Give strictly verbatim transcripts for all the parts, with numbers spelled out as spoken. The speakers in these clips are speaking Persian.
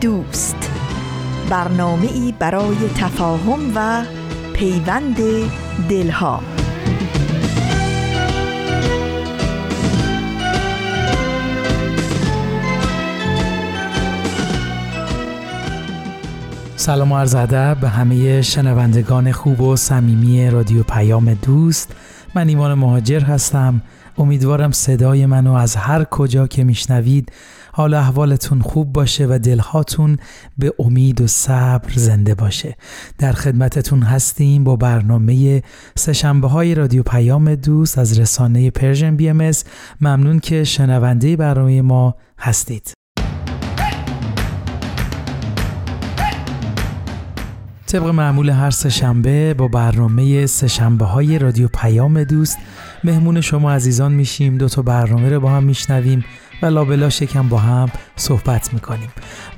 دوست، برنامه‌ای برای تفاهم و پیوند دلها. سلام و عرض ادب به همه شنوندگان خوب و صمیمی رادیو پیام دوست. من ایمان مهاجر هستم. امیدوارم صدای منو از هر کجا که میشنوید حال احوالتون خوب باشه و دلهاتون به امید و صبر زنده باشه. در خدمتتون هستیم با برنامه سه‌شنبه‌های رادیو پیام دوست از رسانه پرژن بی ام اس. ممنون که شنونده برنامه ما هستید. طبق معمول هر سه‌شنبه با برنامه سه‌شنبه‌های رادیو پیام دوست مهمون شما عزیزان میشیم، دو تا برنامه رو با هم میشنویم و لابلا شکم با هم صحبت میکنیم.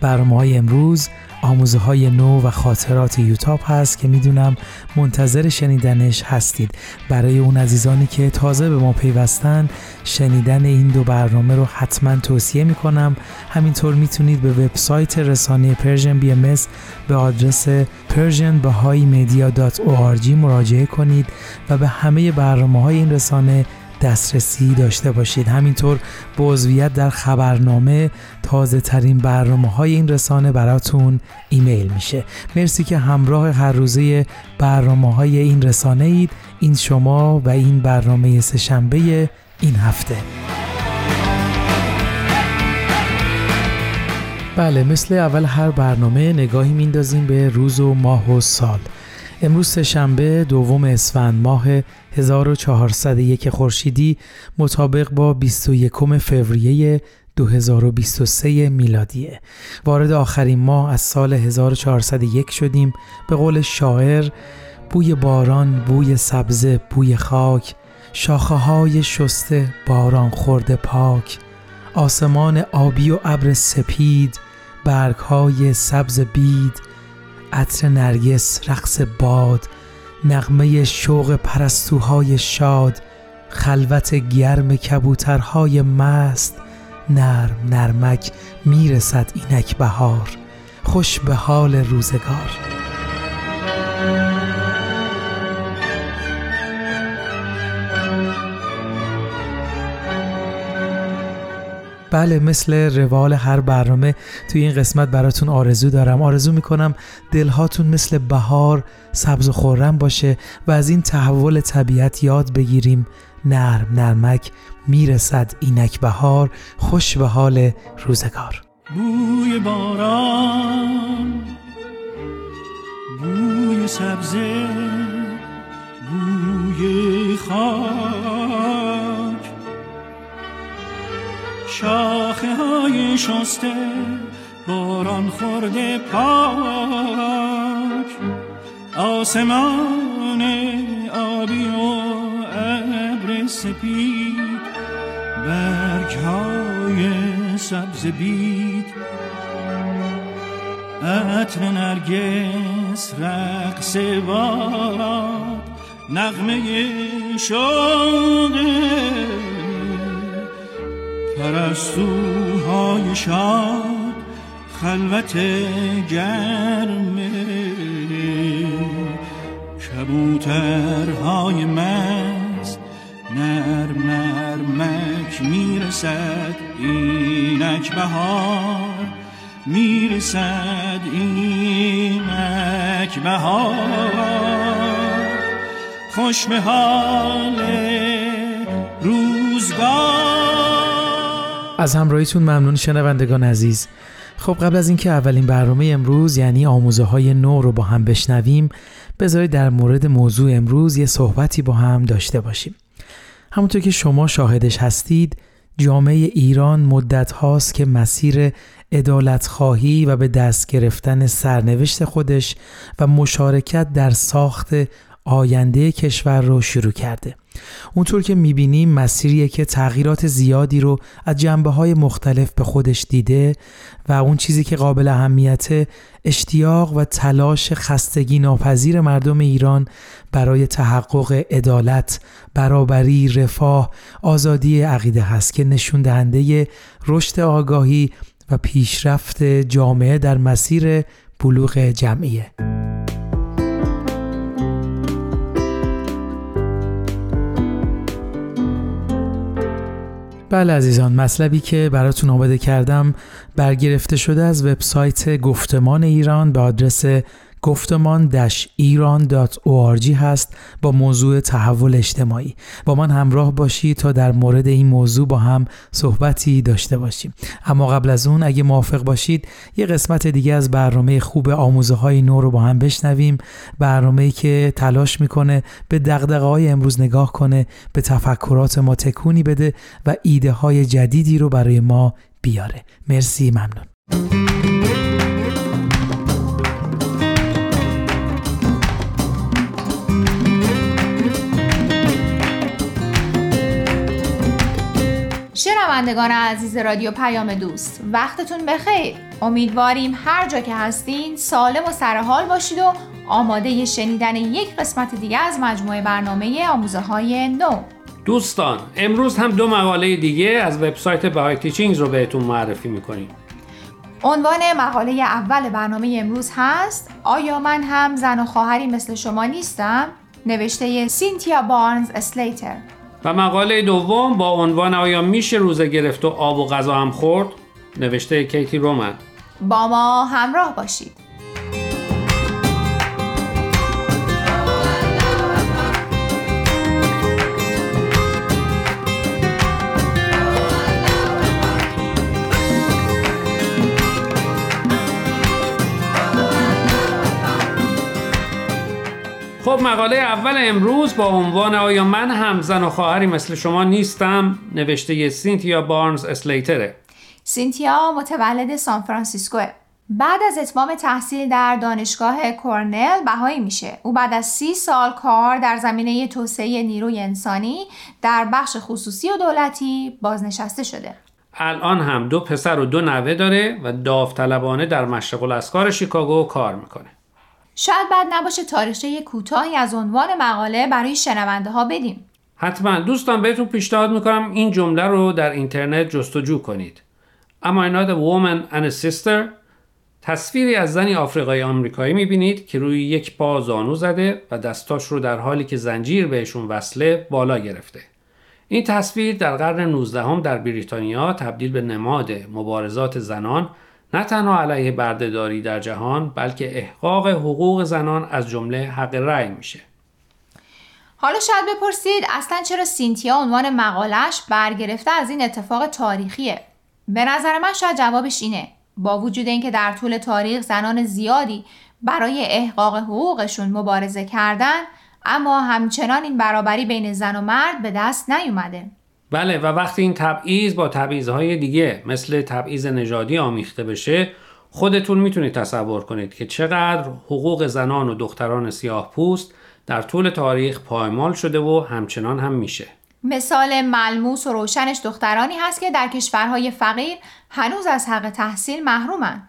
برنامه‌های امروز آموزه‌های نو و خاطرات یوتاب هست که میدونم منتظر شنیدنش هستید. برای اون عزیزانی که تازه به ما پیوستن شنیدن این دو برنامه رو حتما توصیه میکنم. همینطور میتونید به وبسایت رسانه پرژن بی ام اس به آدرس پرژن بهایی مدیا دات او آر جی مراجعه کنید و به همه برنامه‌های این رسانه دسترسی داشته باشید. همینطور به عضویت در خبرنامه تازه ترین برنامه های این رسانه براتون ایمیل میشه. مرسی که همراه هر روزه برنامه های این رسانه اید. این شما و این برنامه سه شنبه این هفته. بله، مثل اول هر برنامه نگاهی میندازیم به روز و ماه و سال. امروز سه‌شنبه دوم اسفند ماه هزار و چهارصد و یک خورشیدی مطابق با بیست و یکم فوریه دو هزار و بیست و سه میلادیه. وارد آخرین ماه از سال هزار و چهارصد و یک شدیم. به قول شاعر، بوی باران، بوی سبزه، بوی خاک، شاخه های شسته، باران خورده پاک، آسمان آبی و ابر سپید، برگ های سبز بید، عطر نرگس، رقص باد، نغمه شوق پرستوهای شاد، خلوت گرم کبوترهای مست، نرم نرمک میرسد اینک بهار، خوش به حال روزگار. بله، مثل روال هر برنامه توی این قسمت براتون آرزو دارم. آرزو میکنم دلهاتون مثل بهار سبز و خرم باشه و از این تحول طبیعت یاد بگیریم. نرم نرمک میرسد اینک بهار، خوش به حال روزگار. بوی باران، بوی سبزه، بوی خار، شاخه های شسته، باران خورده پاک، آسمان آبی و ابر سپید، برگ های سبز بید، عطر نرگس، رقص باد، نغمه شوق پرستوهای شاد، خلوت گرم کبوترهای مست، نرم نرمک میرسد اینک بهار، میرسد اینک بهار، خوش به حال روزگار. از همراهیتون ممنون شنوندگان عزیز. خب، قبل از اینکه اولین برنامه امروز یعنی آموزه‌های نو رو با هم بشنویم، بذارید در مورد موضوع امروز یه صحبتی با هم داشته باشیم. همونطور که شما شاهدش هستید، جامعه ایران مدت هاست که مسیر عدالت‌خواهی و به دست گرفتن سرنوشت خودش و مشارکت در ساخت آینده کشور رو شروع کرده. اونطور که می‌بینیم مسیریه که تغییرات زیادی رو از جنبه‌های مختلف به خودش دیده و اون چیزی که قابل اهمیت اشتیاق و تلاش خستگی ناپذیر مردم ایران برای تحقق عدالت، برابری، رفاه، آزادی عقیده هست که نشون دهنده رشد آگاهی و پیشرفت جامعه در مسیر بلوغ جمعیه. بله عزیزان، مطلبی که براتون آماده کردم برگرفته شده از وبسایت گفتمان ایران به آدرس گفتمان دش ایران دات او آر جی هست با موضوع تحول اجتماعی. با من همراه باشید تا در مورد این موضوع با هم صحبتی داشته باشیم. اما قبل از اون اگه موافق باشید یه قسمت دیگه از برنامه خوب آموزه‌های نو رو با هم بشنویم. برنامه‌ای که تلاش میکنه به دغدغه‌های امروز نگاه کنه، به تفکرات ما تکونی بده و ایده‌های جدیدی رو برای ما بیاره. مرسی، ممنون. شنوندگان عزیز رادیو پیام دوست، وقتتون بخیر. امیدواریم هر جا که هستین سالم و سرحال باشید و آماده شنیدن یک قسمت دیگه از مجموعه برنامه آموزه‌های نو. دوستان، امروز هم دو مقاله دیگه از وبسایت بهای تیچینگز رو بهتون معرفی می‌کنیم. عنوان مقاله اول برنامه امروز هست آیا من هم زن و خواهری مثل شما نیستم؟ نوشته سینتیا بارنز اسلیتر. و مقاله دوم با عنوان آیا میشه روزه گرفت و آب و غذا هم خورد؟ نوشته کیتی رومن. با ما همراه باشید. خب، مقاله اول امروز با عنوان آیا من هم زن و خواهری مثل شما نیستم نوشته ی سینتیا بارنز اسلیتره. سینتیا متولد سان فرانسیسکوه. بعد از اتمام تحصیل در دانشگاه کرنل بهایی میشه. او بعد از سی سال کار در زمینه توسعه نیروی انسانی در بخش خصوصی و دولتی بازنشسته شده. الان هم دو پسر و دو نوه داره و داوطلبانه در مشرق الاسکار شیکاگو کار میکنه. شاید بعد نباشه تاریخچه کوتاهی از عنوان مقاله برای شنونده ها بدیم. حتما دوستان، بهتون پیشنهاد میکنم این جمله رو در اینترنت جستجو کنید. Am I not a woman and a sister؟ تصویری از زنی آفریقایی آمریکایی میبینید که روی یک پا زانو زده و دستاش رو در حالی که زنجیر بهشون وصله بالا گرفته. این تصویر در قرن نوزدهم در بریتانیا تبدیل به نماد مبارزات زنان نه تنها علیه بردهداری در جهان بلکه احقاق حقوق زنان از جمله حق رأی میشه. حالا شاید بپرسید اصلا چرا سینتیا عنوان مقالش برگرفته از این اتفاق تاریخیه؟ به نظر من شاید جوابش اینه. با وجود اینکه در طول تاریخ زنان زیادی برای احقاق حقوقشون مبارزه کردن، اما همچنان این برابری بین زن و مرد به دست نیومده. بله، و وقتی این تبعیض با تبعیض‌های دیگه مثل تبعیض نژادی آمیخته بشه، خودتون میتونید تصور کنید که چقدر حقوق زنان و دختران سیاه پوست در طول تاریخ پایمال شده و همچنان هم میشه. مثال ملموس و روشنش دخترانی هست که در کشورهای فقیر هنوز از حق تحصیل محرومن.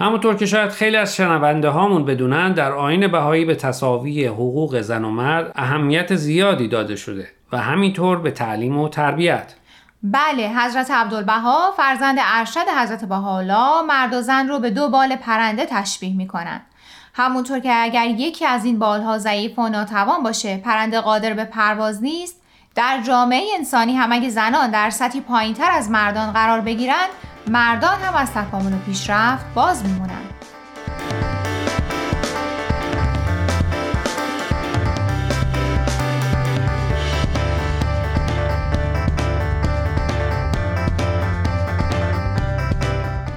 همونطور که شاید خیلی از شنونده هامون بدونن، در آیین بهایی به تساوی حقوق زن و مرد اهمیت زیادی داده شده و همینطور به تعلیم و تربیت. بله، حضرت عبدالبها فرزند ارشد حضرت بهاءالله مرد و زن رو به دو بال پرنده تشبیه میکنن. همونطور که اگر یکی از این بالها ضعیف و ناتوان باشه پرنده قادر به پرواز نیست، در جامعه انسانی هم اگه زنان در سطحی پایین‌تر از مردان قرار بگیرن، مردان هم از تکامل و پیشرفت باز میمونن.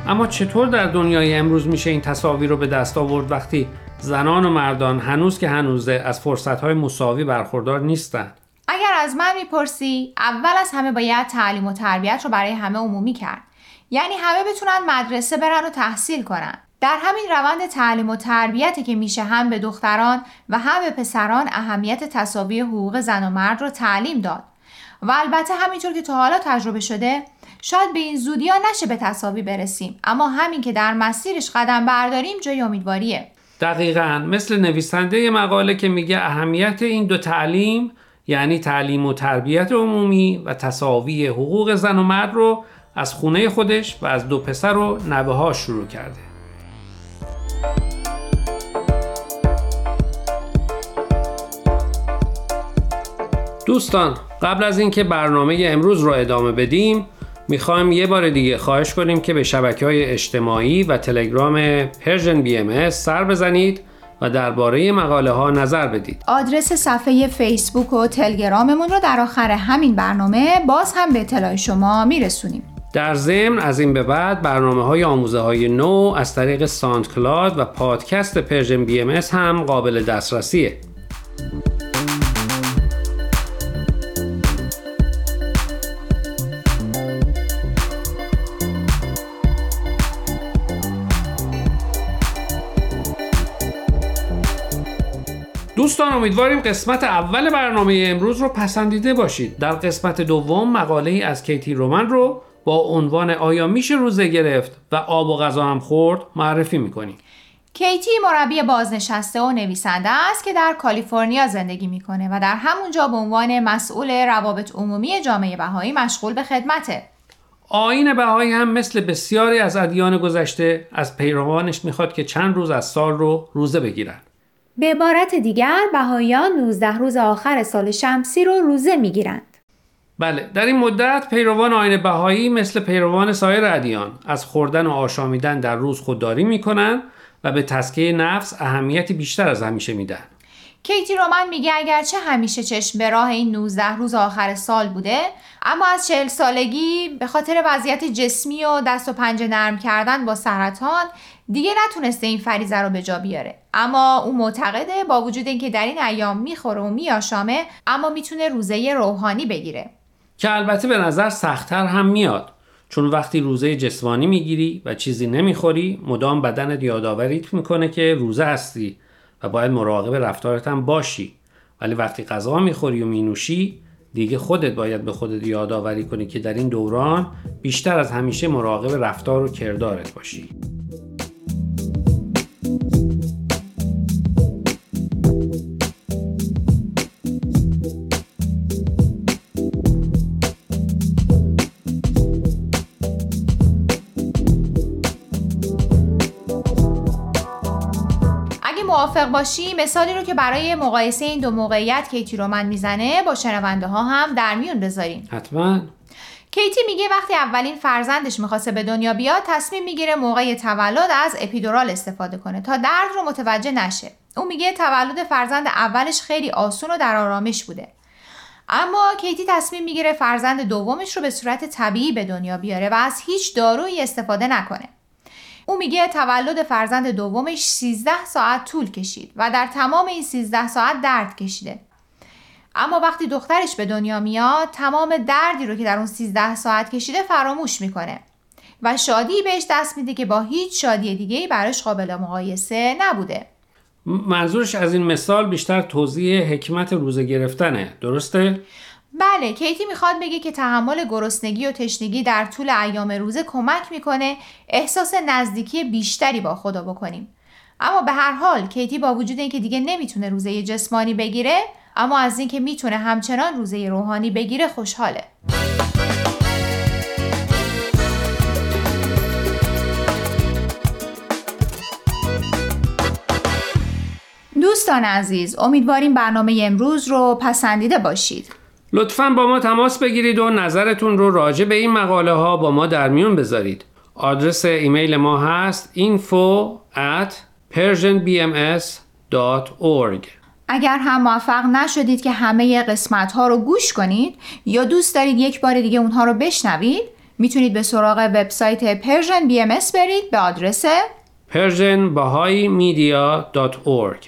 اما چطور در دنیای امروز میشه این تساوی رو به دست آورد وقتی زنان و مردان هنوز که هنوزه از فرصت‌های مساوی برخوردار نیستن؟ اگر اگر از من میپرسی، اول از همه باید تعلیم و تربیت رو برای همه عمومی کرد. یعنی همه بتونن مدرسه برن و تحصیل کنن. در همین روند تعلیم و تربیته که میشه هم به دختران و هم به پسران اهمیت تساوی حقوق زن و مرد رو تعلیم داد. و البته همینطور که تا حالا تجربه شده، شاید به این زودیا نشه به تساوی برسیم، اما همین که در مسیرش قدم برداریم جای امیدواریه. دقیقاً مثل نویسنده مقاله که میگه اهمیت این دو تعلیم، یعنی تعلیم و تربیت عمومی و تساوی حقوق زن و مرد رو از خونه خودش و از دو پسر و نوه‌ها شروع کرده. دوستان، قبل از اینکه برنامه امروز رو ادامه بدیم، میخوایم یه بار دیگه خواهش کنیم که به شبکه‌های اجتماعی و تلگرام پرژن بی ام اس سر بزنید و درباره مقاله ها نظر بدید. آدرس صفحه فیسبوک و تلگراممون رو در آخر همین برنامه باز هم به اطلاع شما میرسونیم. در ضمن از این به بعد برنامه‌های آموزه‌های نو از طریق ساندکلاد و پادکست پرژن بی ام اس هم قابل دسترسیه. دوستان، امیدواریم قسمت اول برنامه امروز رو پسندیده باشید. در قسمت دوم مقاله‌ای از کیتی رومن رو با عنوان آیا میشه روزه گرفت و آب و غذا هم خورد معرفی میکنیم. کیتی مربی بازنشسته و نویسنده است که در کالیفرنیا زندگی میکنه و در همونجا به عنوان مسئول روابط عمومی جامعه بهایی مشغول به خدمته. آیین بهایی هم مثل بسیاری از ادیان گذشته از پیروانش میخواد که چند روز از سال رو روزه بگیرن. به عبارت دیگر بهاییان نوزده روز آخر سال شمسی رو روزه میگیرند. بله، در این مدت پیروان آیین بهایی مثل پیروان سایر ادیان از خوردن و آشامیدن در روز خودداری میکنن و به تزکیه نفس اهمیتی بیشتر از همیشه میدن. کیتی رومن میگه اگرچه همیشه چشم به راه این نوزده روز آخر سال بوده، اما از چهل سالگی به خاطر وضعیت جسمی و دست و پنجه نرم کردن با سرطان دیگه نتونسته این فریضه رو به جا بیاره. اما او معتقده با وجود اینکه در این ایام میخوره و میآشامه، اما میتونه روزه روحانی بگیره، که البته به نظر سخت‌تر هم میاد، چون وقتی روزه جسمانی میگیری و چیزی نمیخوری، مدام بدنت یادآوریت میکنه که روزه هستی و باید مراقب رفتارت هم باشی. ولی وقتی غذا میخوری و مینوشی، دیگه خودت باید به خودت یادآوری کنی که در این دوران بیشتر از همیشه مراقب رفتار و کردارت باشی. موافق باشی، مثالی رو که برای مقایسه این دو موقعیت کیتی رومن میزنه با شنونده ها هم در میون بذاریم. حتما. کیتی میگه وقتی اولین فرزندش میخواسته به دنیا بیاد، تصمیم میگیره موقع تولد از اپیدورال استفاده کنه تا درد رو متوجه نشه. اون میگه تولد فرزند اولش خیلی آسون و در آرامش بوده. اما کیتی تصمیم میگیره فرزند دومش رو به صورت طبیعی به دنیا بیاره و از هیچ دارویی استفاده نکنه. او میگه تولد فرزند دومش سیزده ساعت طول کشید و در تمام این سیزده ساعت درد کشیده. اما وقتی دخترش به دنیا میاد، تمام دردی رو که در اون سیزده ساعت کشیده فراموش میکنه و شادی بهش دست میده که با هیچ شادی دیگه‌ای براش قابل مقایسه نبوده. منظورش از این مثال بیشتر توضیح حکمت روزه گرفتنه، درسته؟ بله، کیتی میخواد بگه که تحمل گرسنگی و تشنگی در طول ایام روزه کمک میکنه احساس نزدیکی بیشتری با خدا بکنیم. اما به هر حال کیتی با وجود اینکه دیگه نمیتونه روزه جسمانی بگیره، اما از اینکه میتونه همچنان روزه روحانی بگیره خوشحاله. دوستان عزیز، امیدواریم برنامه امروز رو پسندیده باشید. لطفاً با ما تماس بگیرید و نظرتون رو راجع به این مقاله ها با ما در میون بذارید. آدرس ایمیل ما هست info at persianbms dot org. اگر هم موفق نشدید که همه قسمت ها رو گوش کنید یا دوست دارید یک بار دیگه اونها رو بشنوید، میتونید به سراغ وبسایت پرژن بی ام اس برید به آدرس persianbahaimedia dot org.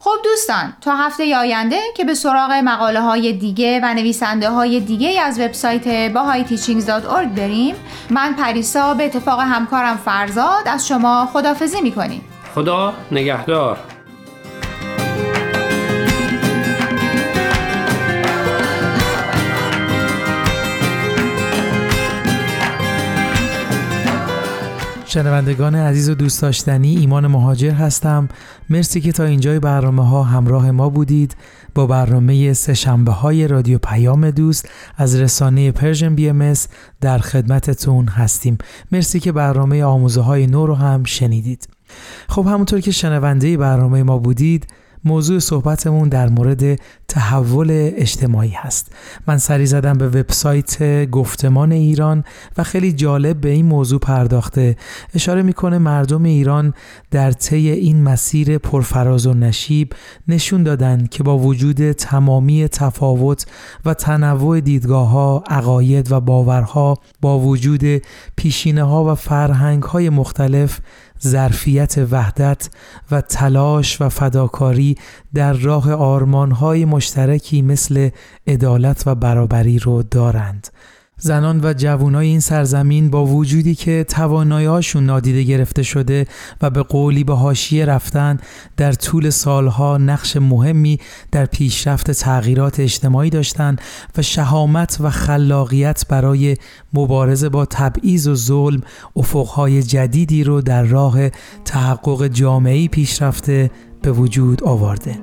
خب دوستان، تا هفته آینده که به سراغ مقاله های دیگه و نویسنده های دیگه از وبسایت bahai teachings dot org بریم، من پریسا به اتفاق همکارم فرزاد از شما خداحافظی میکنیم. خدا نگهدار. شنوندگان عزیز و دوست داشتنی، ایمان مهاجر هستم. مرسی که تا اینجای برنامه ها همراه ما بودید. با برنامه سه شنبه های رادیو پیام دوست از رسانه پرژن بی ام اس در خدمتتون هستیم. مرسی که برنامه آموزه های نو رو هم شنیدید. خب همونطور که شنونده برنامه ما بودید، موضوع صحبتمون در مورد تحول اجتماعی هست. من سری زدم به وبسایت گفتمان ایران و خیلی جالب به این موضوع پرداخته. اشاره میکنه مردم ایران در طی این مسیر پرفراز و نشیب نشون دادن که با وجود تمامی تفاوت و تنوع دیدگاه‌ها، عقاید و باورها، با وجود پیشینه‌ها و فرهنگ‌های مختلف، ظرفیت وحدت و تلاش و فداکاری در راه آرمان‌های مشترکی مثل عدالت و برابری رو دارند. زنان و جوانای این سرزمین با وجودی که توانایی‌هاشون نادیده گرفته شده و به قولی به حاشیه رفتن، در طول سالها نقش مهمی در پیشرفت تغییرات اجتماعی داشتند و شهامت و خلاقیت برای مبارزه با تبعیض و ظلم افقهای جدیدی رو در راه تحقق جامعه‌ای پیشرفته به وجود آورده.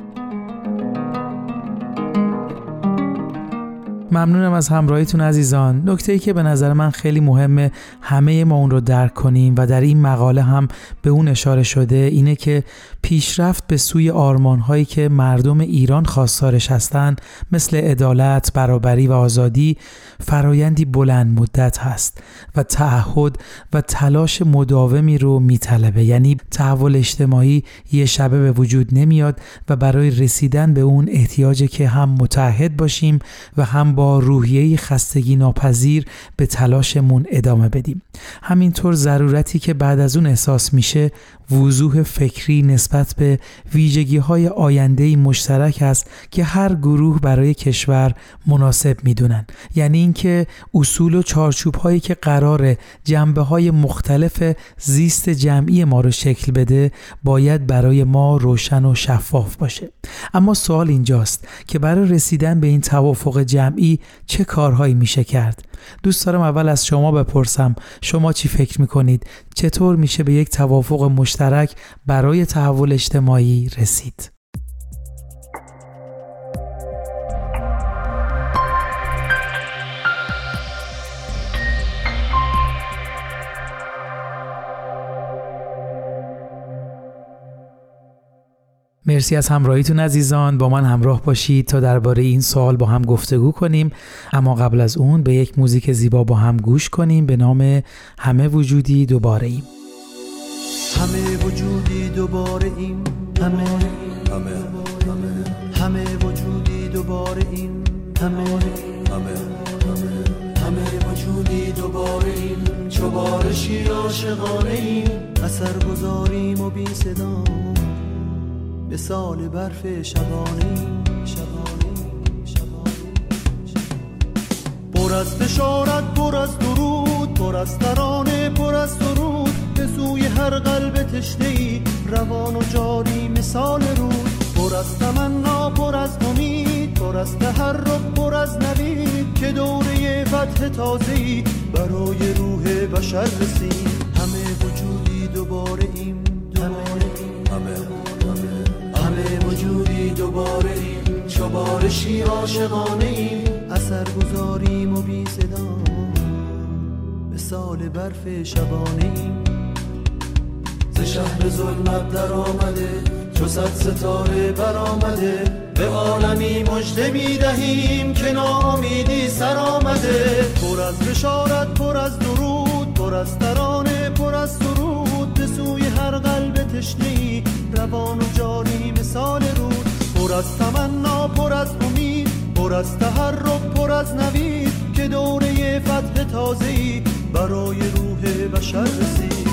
ممنونم از همراهیتون عزیزان. نکته‌ای که به نظر من خیلی مهمه همه ما اون رو درک کنیم و در این مقاله هم به اون اشاره شده اینه که پیشرفت به سوی آرمان‌هایی که مردم ایران خواستارش هستن، مثل عدالت، برابری و آزادی، فرایندی بلند مدت هست و تعهد و تلاش مداومی رو میطلبه. یعنی تحول اجتماعی یه شبه به وجود نمیاد و برای رسیدن به اون احتیاجه که هم متحد باشیم و هم با روحیه‌ای خستگی ناپذیر به تلاشمون ادامه بدیم. همینطور ضرورتی که بعد از اون احساس میشه وضوح فکری نسبت به ویژگی‌های آینده‌ای مشترک است که هر گروه برای کشور مناسب میدونن. یعنی اینکه اصول و چارچوب‌هایی که قراره جنبه‌های مختلف زیست جمعی ما رو شکل بده باید برای ما روشن و شفاف باشه. اما سوال اینجاست که برای رسیدن به این توافق جمعی چه کارهایی میشه کرد؟ دوست دارم اول از شما بپرسم، شما چی فکر میکنید؟ چطور میشه به یک توافق مشترک برای تحول اجتماعی رسید؟ مرسی از همراهیتون عزیزان. با من همراه باشید تا درباره این سوال با هم گفتگو کنیم. اما قبل از اون به یک موزیک زیبا با هم گوش کنیم به نام همه وجودی دوباره ایم. همه وجودی دوباره ایم، همه همه همه همه وجودی دوباره ایم، همه همه همه همه وجودی دوباره ایم. چوبارشی عاشقانه ایم، اثر گذاریم و بی صدا به سال برف شبانه شبانه شبانه پر از بشارت، پر از درود، پر از ترانه، پر از سرود، به سوی هر قلب تشنه‌ای روان و جاری مثال رود، پر از تمنا، پر از امید، پر از تحرک، پر از نوید، که دوره فتح تازه‌ای برای روح بشر رسید. همه وجودی دوباره ایم، دوباره همه همه وجودی دوباره ایم، چوبارشی عاشقانه ایم، اثر گذاریم و بی صدا به سال برف شبانه ایم. ز شهر ظلمت در آمده، چو صد ستاره بر آمده، به عالمی مژده می دهیم که ناامیدی سر آمده. پر از بشارت، پر از درود، از ترانه پر از سرود به سوی هر قلب تشنه‌ای روان و جاری مثال رود، پر از تمنا، پر از امید، پر از تحرک، پر از نوید که دوره فتح تازه‌ای برای روح بشر رسید.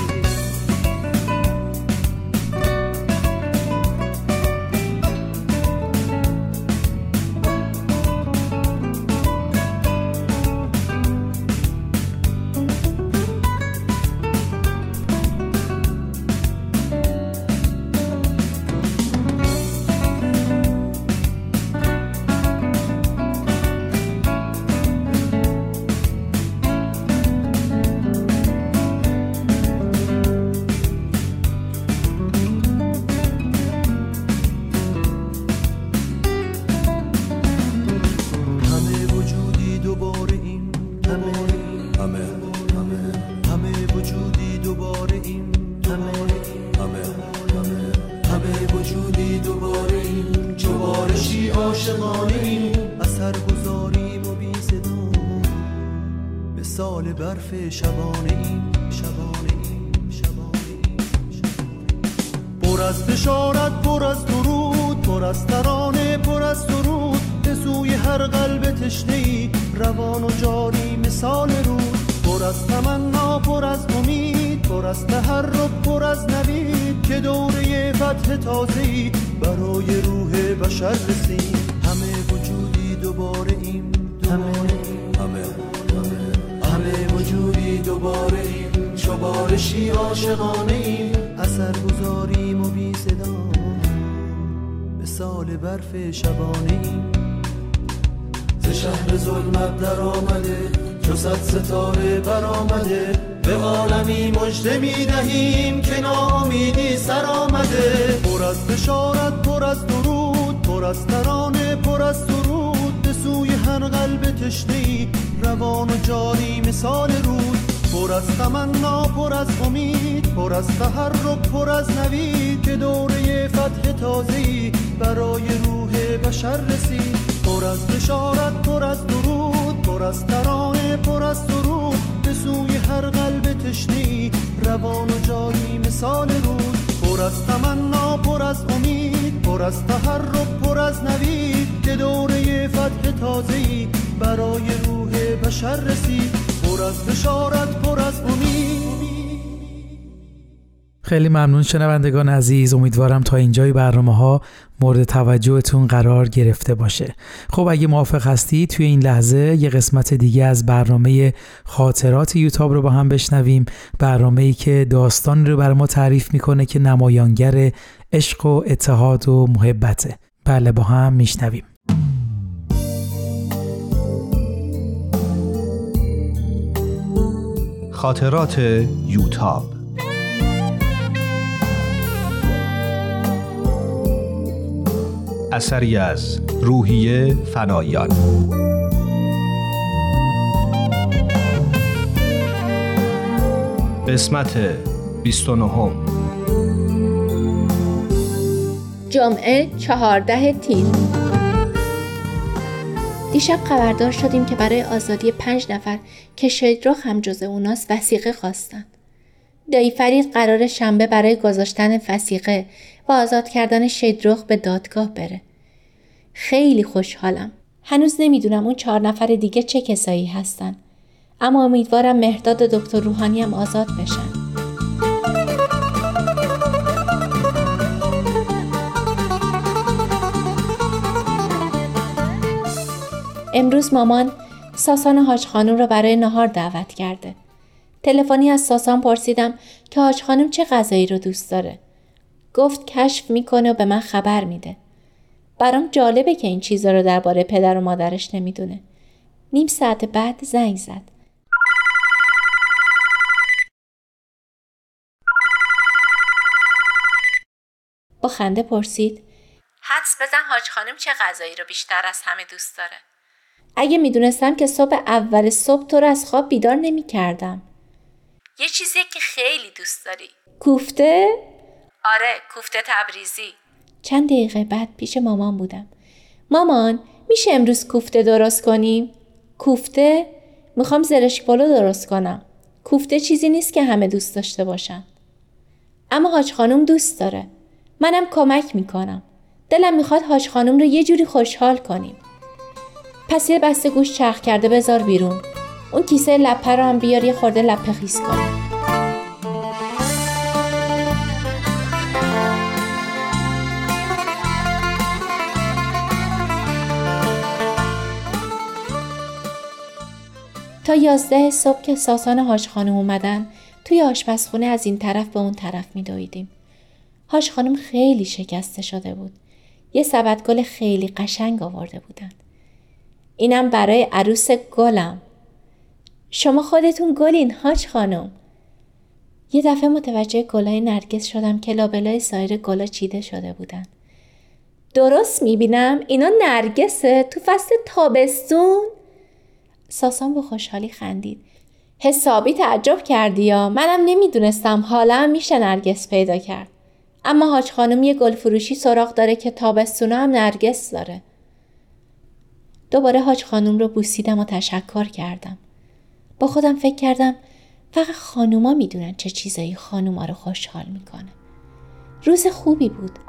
خیلی ممنون شنوندگان عزیز، امیدوارم تا اینجای برنامه ها مورد توجهتون قرار گرفته باشه. خب اگه موافق هستی توی این لحظه یه قسمت دیگه از برنامه خاطرات یوتاب رو با هم بشنویم، برنامه‌ای که داستانی رو برای ما تعریف میکنه که نمایانگر عشق و اتحاد و محبته. بله با هم میشنویم. خاطرات یوتاب. اثری از روحیه فنایان. قسمت بیست و نه. جمعه چهارده تیر. دیشب خبردار شدیم که برای آزادی پنج نفر که شیدراخ هم جز اوناست وثیقه خواستن. دایی فرید قرار شنبه برای گذاشتن وثیقه و آزاد کردن شیدراخ به دادگاه بره. خیلی خوشحالم. هنوز نمیدونم اون چهار نفر دیگه چه کسایی هستن، اما امیدوارم مهرداد و دکتر روحانی هم آزاد بشن. امروز مامان ساسان حاج خانم رو برای نهار دعوت کرده. تلفنی از ساسان پرسیدم که حاج خانم چه غذایی رو دوست داره. گفت کشف میکنه و به من خبر میده. برام جالبه که این چیزا رو درباره پدر و مادرش نمیدونه. نیم ساعت بعد زنگ زد. با خنده پرسید: حدس بزن حاج خانم چه غذایی رو بیشتر از همه دوست داره؟ اگه میدونستم که صبح اول صبح تو رو از خواب بیدار نمیکردم. یه چیزیه که خیلی دوست داری. کوفته؟ آره، کوفته تبریزی. چند دقیقه بعد پیش مامان بودم. مامان، میشه امروز کوفته درست کنیم؟ کوفته؟ میخوام زرشک پلو درست کنم. کوفته چیزی نیست که همه دوست داشته باشن. اما حاج خانم دوست داره. منم کمک میکنم. دلم میخواد حاج خانم رو یه جوری خوشحال کنیم. پس یه بسته گوشت چرخ کرده بذار بیرون. اون کیسه لپه رو هم بیار یه خورده لپه خیس کنیم. تا یازده صبح که ساسان حاج خانم اومدن توی آشپزخونه از این طرف به اون طرف می دویدیم. حاج خانم خیلی شکسته شده بود. یه سبد گل خیلی قشنگ آورده بودن. اینم برای عروس گلم. شما خودتون گلین حاج خانم. یه دفعه متوجه گلای نرگس شدم که لابلای سایر گلا چیده شده بودن. درست می بینم اینا نرگسه تو فصل تابستون؟ ساسان با خوشحالی خندید. حسابی تعجب کردی یا منم نمیدونستم حالا میشه نرگس پیدا کرد. اما حاج خانم یه گل فروشی سراغ داره که تابستونا هم نرگس داره. دوباره حاج خانم رو بوسیدم و تشکر کردم. با خودم فکر کردم فقط خانوما میدونن چه چیزایی خانوما رو خوشحال میکنه. روز خوبی بود.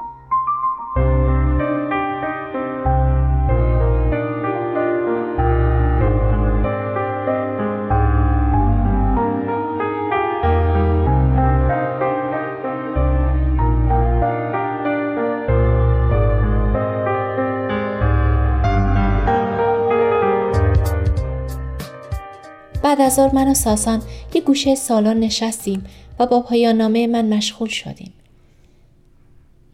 بعد از ظهر من و ساسان یه گوشه سالن نشستیم و با پایان نامه من مشغول شدیم.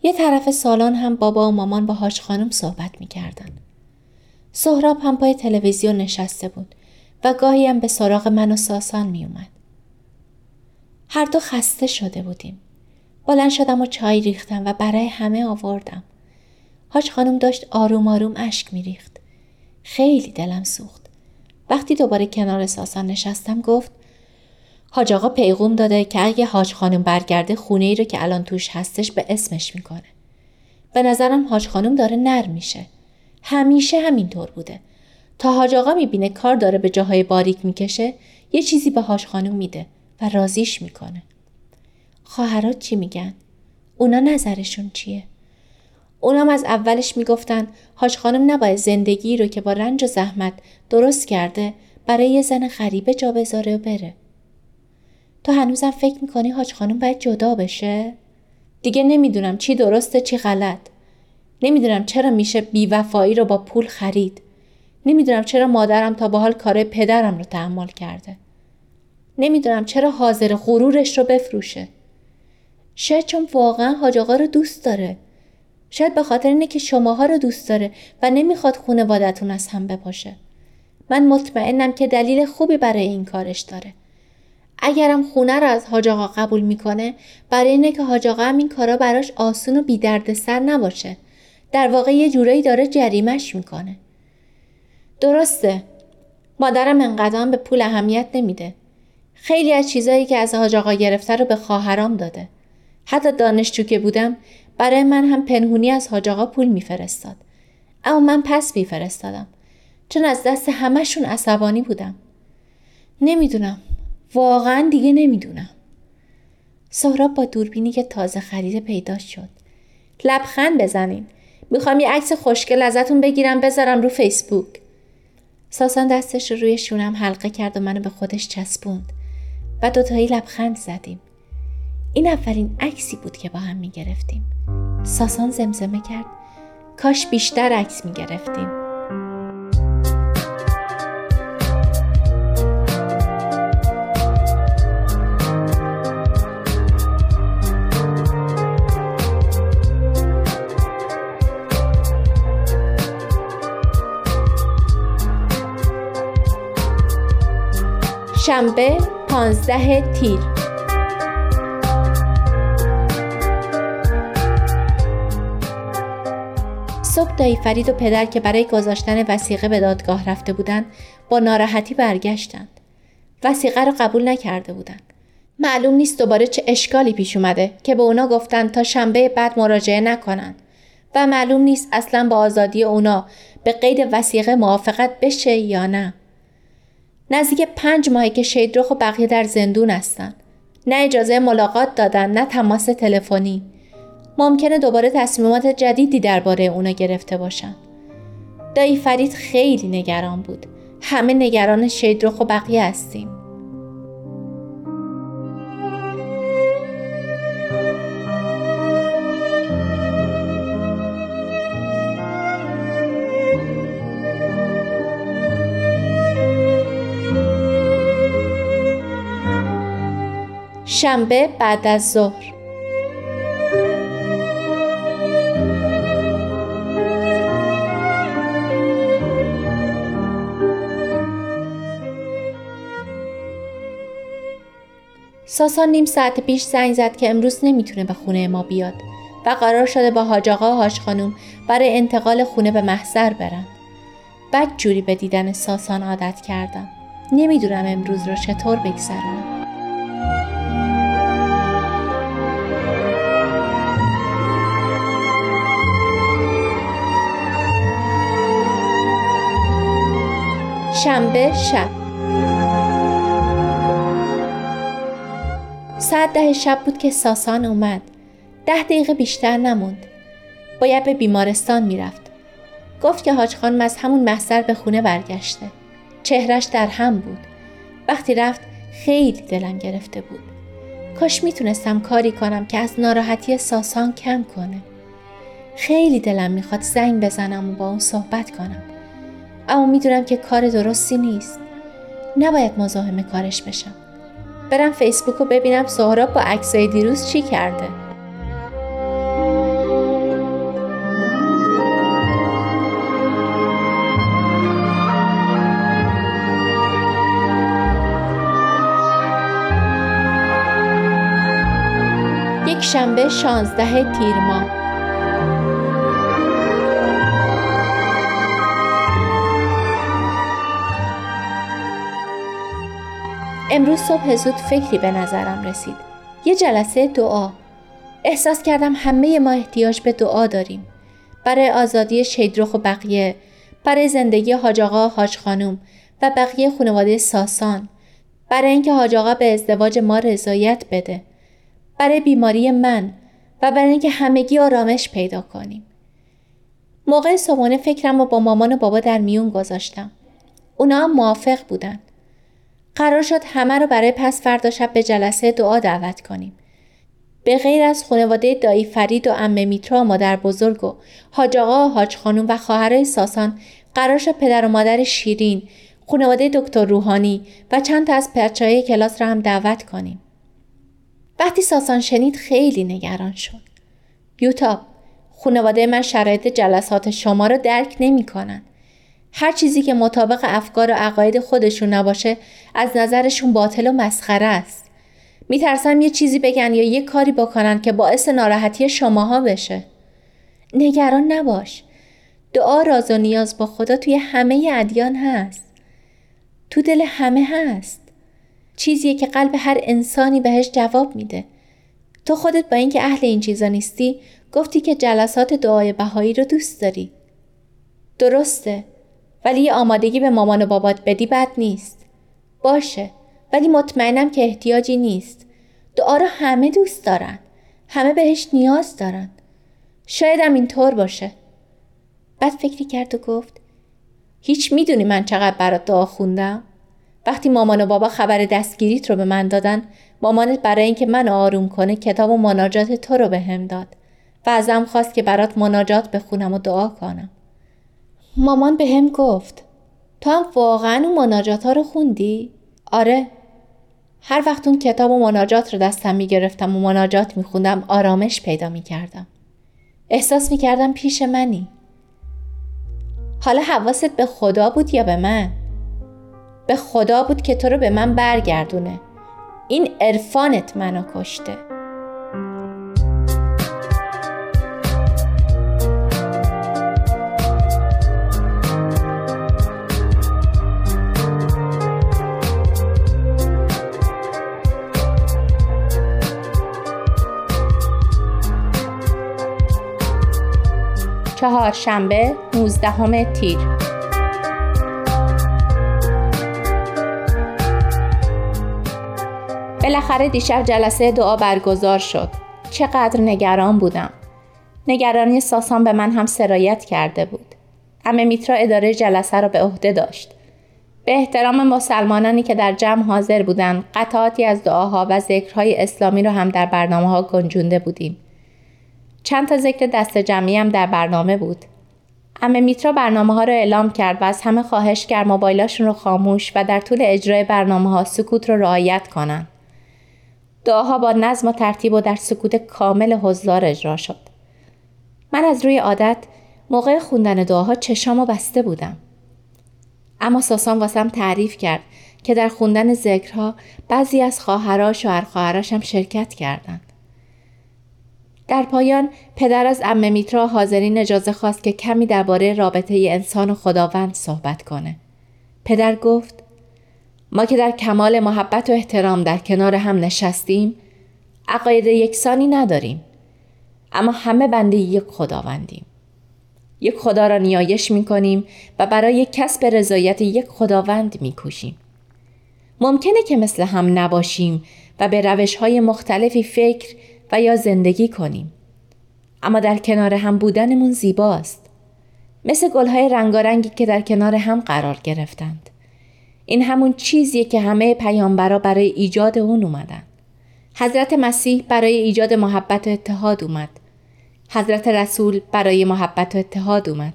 یه طرف سالن هم بابا و مامان با حاج خانم صحبت می‌کردن. سهراب هم پای تلویزیون نشسته بود و گاهی هم به سراغ من و ساسان میومد. هر دو خسته شده بودیم. بلند شدم و چای ریختم و برای همه آوردم. حاج خانم داشت آروم آروم اشک می‌ریخت. خیلی دلم سوخت. وقتی دوباره کنار ساسان نشستم گفت حاج آقا پیغام داده که اگه حاج خانم برگرده خونه ای رو که الان توش هستش به اسمش میکنه. به نظرم حاج خانم داره نرم میشه. همیشه همینطور بوده. تا حاج آقا میبینه کار داره به جاهای باریک میکشه یه چیزی به حاج خانم میده و راضیش میکنه. خواهرات چی میگن؟ اونا نظرشون چیه؟ اونام از اولش میگفتن حاج خانم نباید زندگی رو که با رنج و زحمت درست کرده برای یه زن غریبه جا بذاره و بره. تو هنوزم فکر میکنی حاج خانم باید جدا بشه؟ دیگه نمیدونم چی درسته چی غلط. نمیدونم چرا میشه بیوفایی رو با پول خرید. نمیدونم چرا مادرم تا به حال کار پدرم رو تحمل کرده. نمیدونم چرا حاضر غرورش رو بفروشه. شاید چون واقعا حاج آقا رو دوست داره. شاید به خاطر اینه که شماها رو دوست داره و نمیخواد خانواده‌تون از هم بپاشه. من مطمئنم که دلیل خوبی برای این کارش داره. اگرم خونه رو از حاج آقا قبول میکنه برای اینه که حاج آقا هم این کارا براش آسون و بی دردسر نباشه. در واقع یه جورایی داره جریمه‌ش میکنه. درسته. مادرم انقدر به پول اهمیت نمیده. خیلی از چیزایی که از حاج آقا گرفته رو به خواهرام داده. حتی دانشجو که بودم برای من هم پنهونی از حاج آقا پول میفرستاد. اما من پس میفرستادم. چون از دست همشون عصبانی بودم. نمیدونم. واقعا دیگه نمیدونم. سهراب با دوربینی که تازه خریده پیدا شد. لبخند بزنین. میخوام یه عکس خوشگل ازتون بگیرم بذارم رو فیسبوک. ساسان دستش رو روی شونم حلقه کرد و منو به خودش چسبوند. و دوتایی لبخند زدیم. این اولین عکسی بود که با هم می گرفتیم. ساسان زمزمه کرد کاش بیشتر عکس می گرفتیم. شنبه پانزده تیر صبح دایی فرید و پدر که برای گذاشتن وثیقه به دادگاه رفته بودن با ناراحتی برگشتند. وثیقه رو قبول نکرده بودن. معلوم نیست دوباره چه اشکالی پیش اومده که به اونا گفتن تا شنبه بعد مراجعه نکنن و معلوم نیست اصلا با آزادی اونا به قید وثیقه موافقت بشه یا نه. نزدیک پنج ماهی که شیدرخ و بقیه در زندون هستن. نه اجازه ملاقات دادن، نه تماس تلفنی. ممکنه دوباره تصمیمات جدیدی درباره اونا گرفته باشن. دایی فرید خیلی نگران بود. همه نگران شیدرخ و بقیه هستیم. شنبه بعد از ظهر. ساسان نیم ساعت پیش زنگ زد که امروز نمیتونه به خونه ما بیاد و قرار شده با حاج آقا و حاج خانم برای انتقال خونه به محضر برن. بد جوری به دیدن ساسان عادت کردم. نمیدونم امروز رو چطور بگذرونم. شنبه شب. ساعت ده شب بود که ساسان اومد. ده دقیقه بیشتر نموند. باید به بیمارستان میرفت. گفت که حاج خانم از همون محضر به خونه برگشته. چهرش در هم بود. وقتی رفت خیلی دلم گرفته بود. کاش میتونستم کاری کنم که از ناراحتی ساسان کم کنه. خیلی دلم میخواد زنگ بزنم و با اون صحبت کنم. اما میدونم که کار درستی نیست. نباید مزاحم کارش بشم. برم فیسبوک رو ببینم سهراب با عکسای دیروز چی کرده. یک شنبه شانزده تیر ماه. امروز صبح زود فکری به نظرم رسید. یه جلسه دعا. احساس کردم همه ما احتیاج به دعا داریم. برای آزادی شیدرخ و بقیه، برای زندگی حاج آقا و حاج خانم و بقیه خانواده ساسان، برای اینکه حاج آقا به ازدواج ما رضایت بده، برای بیماری من و برای اینکه همگی آرامش پیدا کنیم. موقع صبحانه فکرم رو با مامان و بابا در میون گذاشتم. اونا هم موافق بودن. قرار شد همه رو برای پس فردا شب به جلسه دعا دعوت کنیم. به غیر از خانواده دایی فرید و عمه میترا و مادر بزرگ و حاج آقا و حاج خانم و خواهرای ساسان، قرار شد پدر و مادر شیرین، خانواده دکتر روحانی و چند تا از بچه‌های کلاس رو هم دعوت کنیم. وقتی ساسان شنید خیلی نگران شد. یوتا، خانواده من شرایط جلسات شما رو درک نمی‌کنن. هر چیزی که مطابق افکار و عقاید خودشون نباشه از نظرشون باطل و مسخره است. میترسم یه چیزی بگن یا یه کاری بکنن که باعث ناراحتی شماها بشه. نگران نباش. دعا، راز و نیاز با خدا توی همه ادیان هست. تو دل همه هست. چیزیه که قلب هر انسانی بهش جواب میده. تو خودت با اینکه اهل این چیزا نیستی، گفتی که جلسات دعای بهایی رو دوست داری. درسته. ولی یه آمادگی به مامان و بابات بدی بد نیست. باشه، ولی مطمئنم که احتیاجی نیست. دعا رو همه دوست دارن. همه بهش نیاز دارن. شاید هم اینطور باشه. بعد فکری کرد و گفت هیچ میدونی من چقدر برات دعا خوندم؟ وقتی مامان و بابا خبر دستگیریت رو به من دادن، مامانت برای اینکه من آروم کنه کتاب و مناجات تو رو به هم داد و ازم خواست که برات مناجات بخونم و دعا کنم. مامان به هم گفت تو هم واقعا اون مناجات ها رو خوندی؟ آره. هر وقت اون کتاب و مناجات رو دستم می گرفتم و مناجات می خوندم آرامش پیدا می کردم. احساس می کردم پیش منی. حالا حواست به خدا بود یا به من؟ به خدا بود که تو رو به من برگردونه. این عرفانت منو کشته. چهارشنبه نوزدهم تیر. بالاخره دیشب جلسه دعا برگزار شد. چقدر نگران بودم. نگرانی ساسان به من هم سرایت کرده بود. عمه میترا اداره جلسه را به عهده داشت. به احترام مسلمانانی که در جمع حاضر بودند، قطعاتی از دعاها و ذکرهای اسلامی را هم در برنامه‌ها گنجونده بودیم. چند تا ذکر دست جمعی هم در برنامه بود. عمه میترا برنامه‌ها را اعلام کرد و از همه خواهش کرد موبایلاشون رو خاموش و در طول اجرای برنامه‌ها سکوت رو رعایت کنند. دعاها با نظم و ترتیب و در سکوت کامل حضار اجرا شد. من از روی عادت موقع خوندن دعاها چشامو بسته بودم. اما ساسان واسم تعریف کرد که در خوندن ذکرها بعضی از خواهرها شوهر خواهراشم شرکت کردند. در پایان پدر از عمه میترا حاضرین اجازه خواست که کمی درباره رابطه ی انسان و خداوند صحبت کنه. پدر گفت: ما که در کمال محبت و احترام در کنار هم نشستیم، عقاید یکسانی نداریم، اما همه بنده یک خداوندیم. یک خدا را نیایش می‌کنیم و برای کسب رضایت یک خداوند می‌کوشیم. ممکنه که مثل هم نباشیم و به روش‌های مختلفی فکر و یا زندگی کنیم، اما در کنار هم بودنمون زیباست، مثل گل‌های رنگارنگی که در کنار هم قرار گرفتند. این همون چیزیه که همه پیامبرا برای ایجاد اون اومدن. حضرت مسیح برای ایجاد محبت و اتحاد اومد. حضرت رسول برای محبت و اتحاد اومد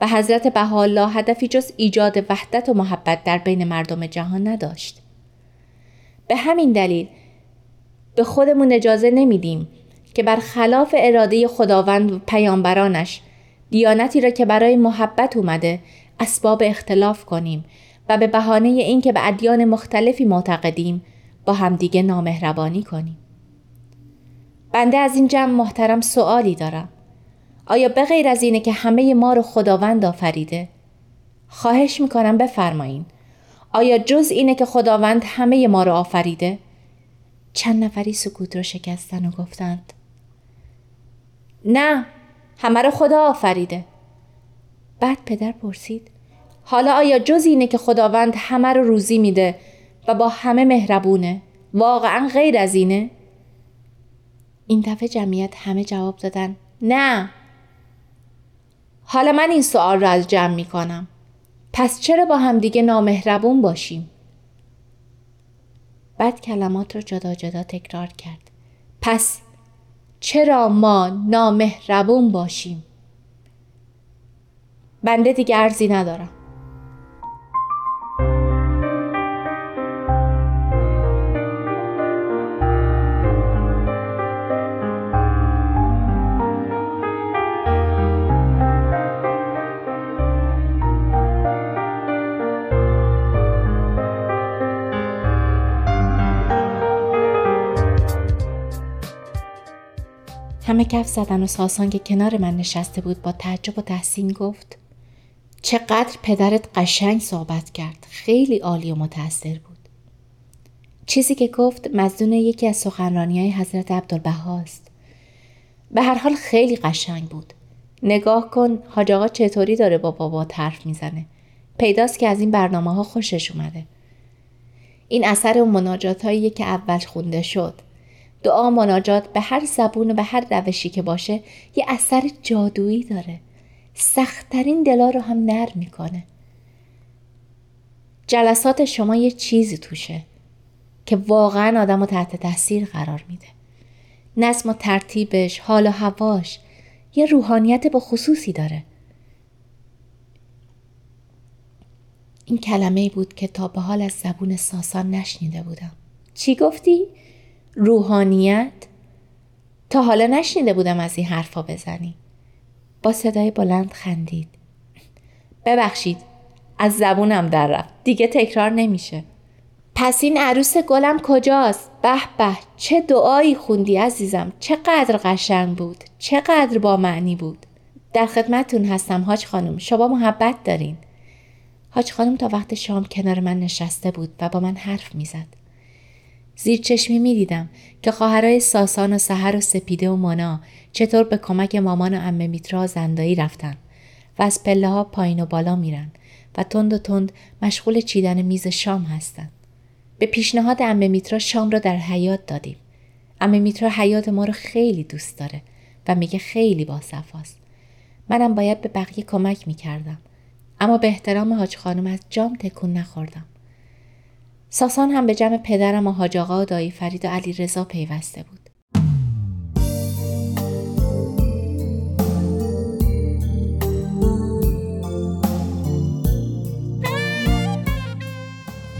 و حضرت بهاءالله هدفی جز ایجاد وحدت و محبت در بین مردم جهان نداشت. به همین دلیل به خودمون اجازه نمیدیم که برخلاف اراده خداوند و پیامبرانش دیانتی را که برای محبت اومده اسباب اختلاف کنیم و به بهانه این که به ادیان مختلفی معتقدیم با همدیگه نامهربانی کنیم. بنده از این جمع محترم سوالی دارم. آیا به غیر از اینه که همه ما رو خداوند آفریده؟ خواهش میکنم بفرمایین. آیا جز اینه که خداوند همه ما رو آفریده؟ چند نفری سکوت رو شکستن و گفتند: نه، همه رو خدا آفریده. بعد پدر پرسید: حالا آیا جز اینه که خداوند همه رو روزی میده و با همه مهربونه، واقعا غیر از اینه؟ این دفعه جمعیت همه جواب دادن: نه. حالا من این سوال رو از جمع میکنم: پس چرا با هم دیگه نامهربون باشیم؟ بعد کلمات رو جدا جدا تکرار کرد: پس چرا ما نامهربون باشیم؟ بنده دیگه ارزی ندارم. همه کف زدن و ساسان که کنار من نشسته بود با تعجب و تحسین گفت: چقدر پدرت قشنگ صحبت کرد. خیلی عالی و متاثر بود. چیزی که گفت مضمون یکی از سخنرانی‌های حضرت عبدالبهاست. به هر حال خیلی قشنگ بود. نگاه کن حاج آقا چطوری داره با بابا حرف میزنه. پیداست که از این برنامه‌ها خوشش اومده. این اثر و مناجات‌هایی که اول خونده شد. دعا مناجات به هر زبون و به هر روشی که باشه یه اثر جادویی داره. سخت‌ترین دلا رو هم نرم میکنه. جلسات شما یه چیزی توشه که واقعا آدم رو تحت تاثیر قرار میده. نظم و ترتیبش، حال و هواش، یه روحانیت با خصوصی داره. این کلمه‌ای بود که تا به حال از زبون ساسان نشنیده بودم. چی گفتی؟ روحانیت؟ تا حالا نشنیده بودم از این حرفا بزنی. با صدای بلند خندید: ببخشید، از زبونم در رفت، دیگه تکرار نمیشه. پس این عروس گلم کجاست؟ به به، چه دعایی خوندی عزیزم، چقدر قشنگ بود، چقدر با معنی بود. در خدمتتون هستم حاج خانم، شما محبت دارین. حاج خانم تا وقت شام کنار من نشسته بود و با من حرف میزد. زیر چشمی می دیدم که خواهرای ساسان و سحر و سپیده و مونا چطور به کمک مامان و عمه میترا زندایی رفتن و از پله ها پایین و بالا میرن و تند و تند مشغول چیدن میز شام هستن. به پیشنهاد عمه میترا شام را در حیاط دادیم. عمه میترا حیاط ما رو خیلی دوست داره و میگه خیلی باصفاست. منم باید به بقیه کمک میکردم، اما به احترام حاج خانم از جام تکون نخوردم. ساسان هم به جمع پدرم و حاج آقا و دایی فرید و علی رضا پیوسته بود.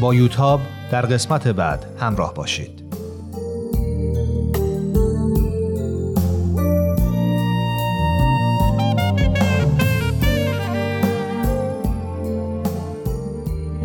با یوتاب در قسمت بعد همراه باشید.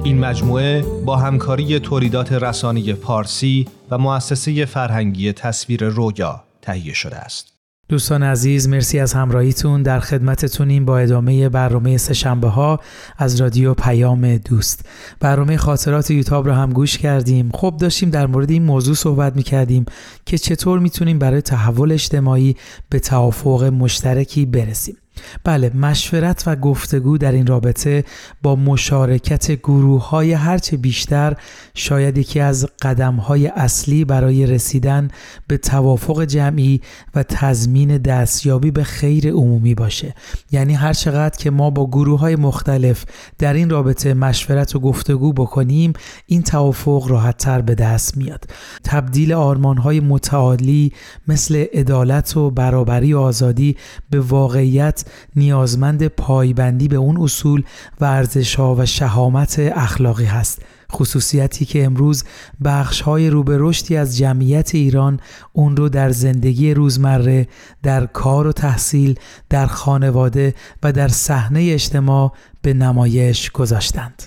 این مجموعه با همکاری تولیدات رسانه‌ای پارسی و مؤسسه فرهنگی تصویر رویا تهیه شده است. دوستان عزیز، مرسی از همراهیتون. در خدمتتونیم با ادامه برنامه سه‌شنبه‌ها از رادیو پیام دوست. برنامه خاطرات یوتاب رو هم گوش کردیم. خب داشتیم در مورد این موضوع صحبت می‌کردیم که چطور می‌تونیم برای تحول اجتماعی به توافق مشترکی برسیم. بله، مشورت و گفتگو در این رابطه با مشارکت گروه‌های هرچه بیشتر شاید یکی از قدم‌های اصلی برای رسیدن به توافق جمعی و تضمین دستیابی به خیر عمومی باشه. یعنی هر چقدر که ما با گروه‌های مختلف در این رابطه مشورت و گفتگو بکنیم، این توافق راحت‌تر به دست میاد. تبدیل آرمان‌های متعالی مثل عدالت و برابری و آزادی به واقعیت نیازمند پایبندی به اون اصول و ارزش‌ها و شهامت اخلاقی هست، خصوصیتی که امروز بخش‌های رو به رشدی از جمعیت ایران اون رو در زندگی روزمره، در کار و تحصیل، در خانواده و در صحنه اجتماع به نمایش گذاشتند.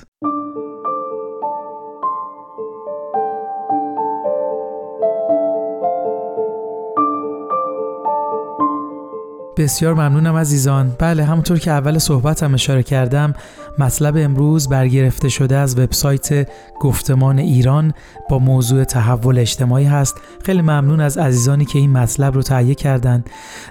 بسیار ممنونم عزیزان. بله، همونطور که اول صحبتم اشاره کردم، مطلب امروز برگرفته شده از وبسایت گفتمان ایران با موضوع تحول اجتماعی هست. خیلی ممنون از عزیزانی که این مطلب رو تهیه کردن.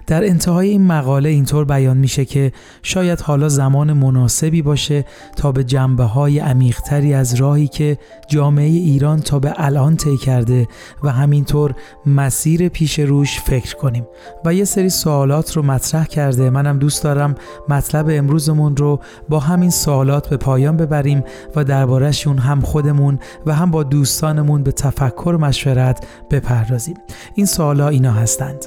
در انتهای این مقاله اینطور بیان میشه که شاید حالا زمان مناسبی باشه تا به جنبه‌های عمیق‌تری از راهی که جامعه ایران تا به الان طی کرده و همینطور مسیر پیش روش فکر کنیم و یه سری سوالات رو مطرح کرده. منم دوست دارم مطلب امروزمون رو با همین سوالات به پایان ببریم و درباره‌شون هم خودمون و هم با دوستانمون به تفکر و مشورت بپردازیم. این سوالا اینا هستند.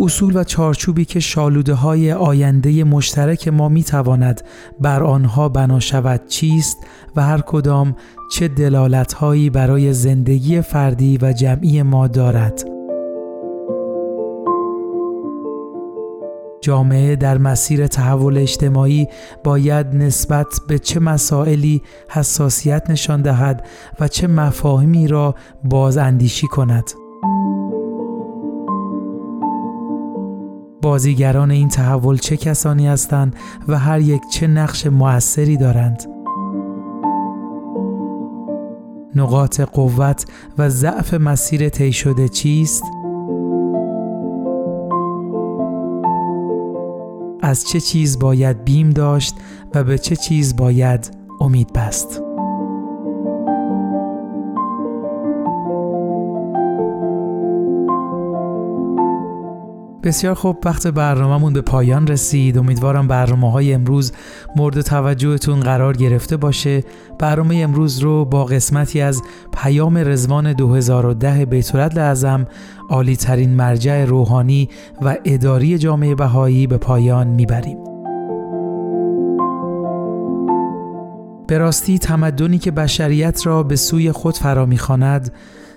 اصول و چارچوبی که شالوده های آینده مشترک ما می تواند بر آنها بنا شود چیست و هر کدام چه دلالت هایی برای زندگی فردی و جمعی ما دارد؟ جامعه در مسیر تحول اجتماعی باید نسبت به چه مسائلی حساسیت نشان دهد و چه مفاهیمی را بازاندیشی کند؟ بازیگران این تحول چه کسانی هستند و هر یک چه نقش مؤثری دارند؟ نقاط قوت و ضعف مسیر طی شده چیست؟ از چه چیز باید بیم داشت و به چه چیز باید امید بست؟ بسیار خوب، وقت برنامه‌مون به پایان رسید. امیدوارم برنامه‌های امروز مورد توجهتون قرار گرفته باشه. برنامه امروز رو با قسمتی از پیام رضوان دو هزار و ده بیت‌العدل اعظم، عالی‌ترین مرجع روحانی و اداری جامعه بهایی، به پایان می‌بریم. به راستی تمدنی که بشریت را به سوی خود فرا می‌خواند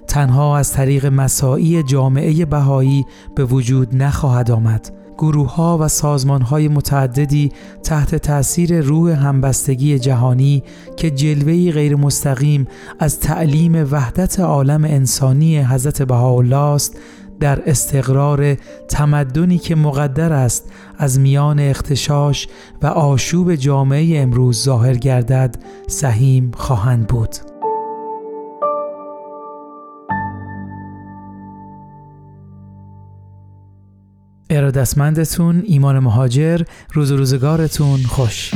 تنها از طریق مساعی جامعه بهایی به وجود نخواهد آمد. گروه‌ها و سازمان‌های متعددی تحت تأثیر روح همبستگی جهانی که جلوه‌ای غیر مستقیم از تعلیم وحدت عالم انسانی حضرت بهاءالله است، در استقرار تمدنی که مقدر است از میان اغتشاش و آشوب جامعه امروز ظاهر گردد سهیم خواهند بود. ارادتمندتون، ایمان مهاجر. روز و روزگارتون خوش.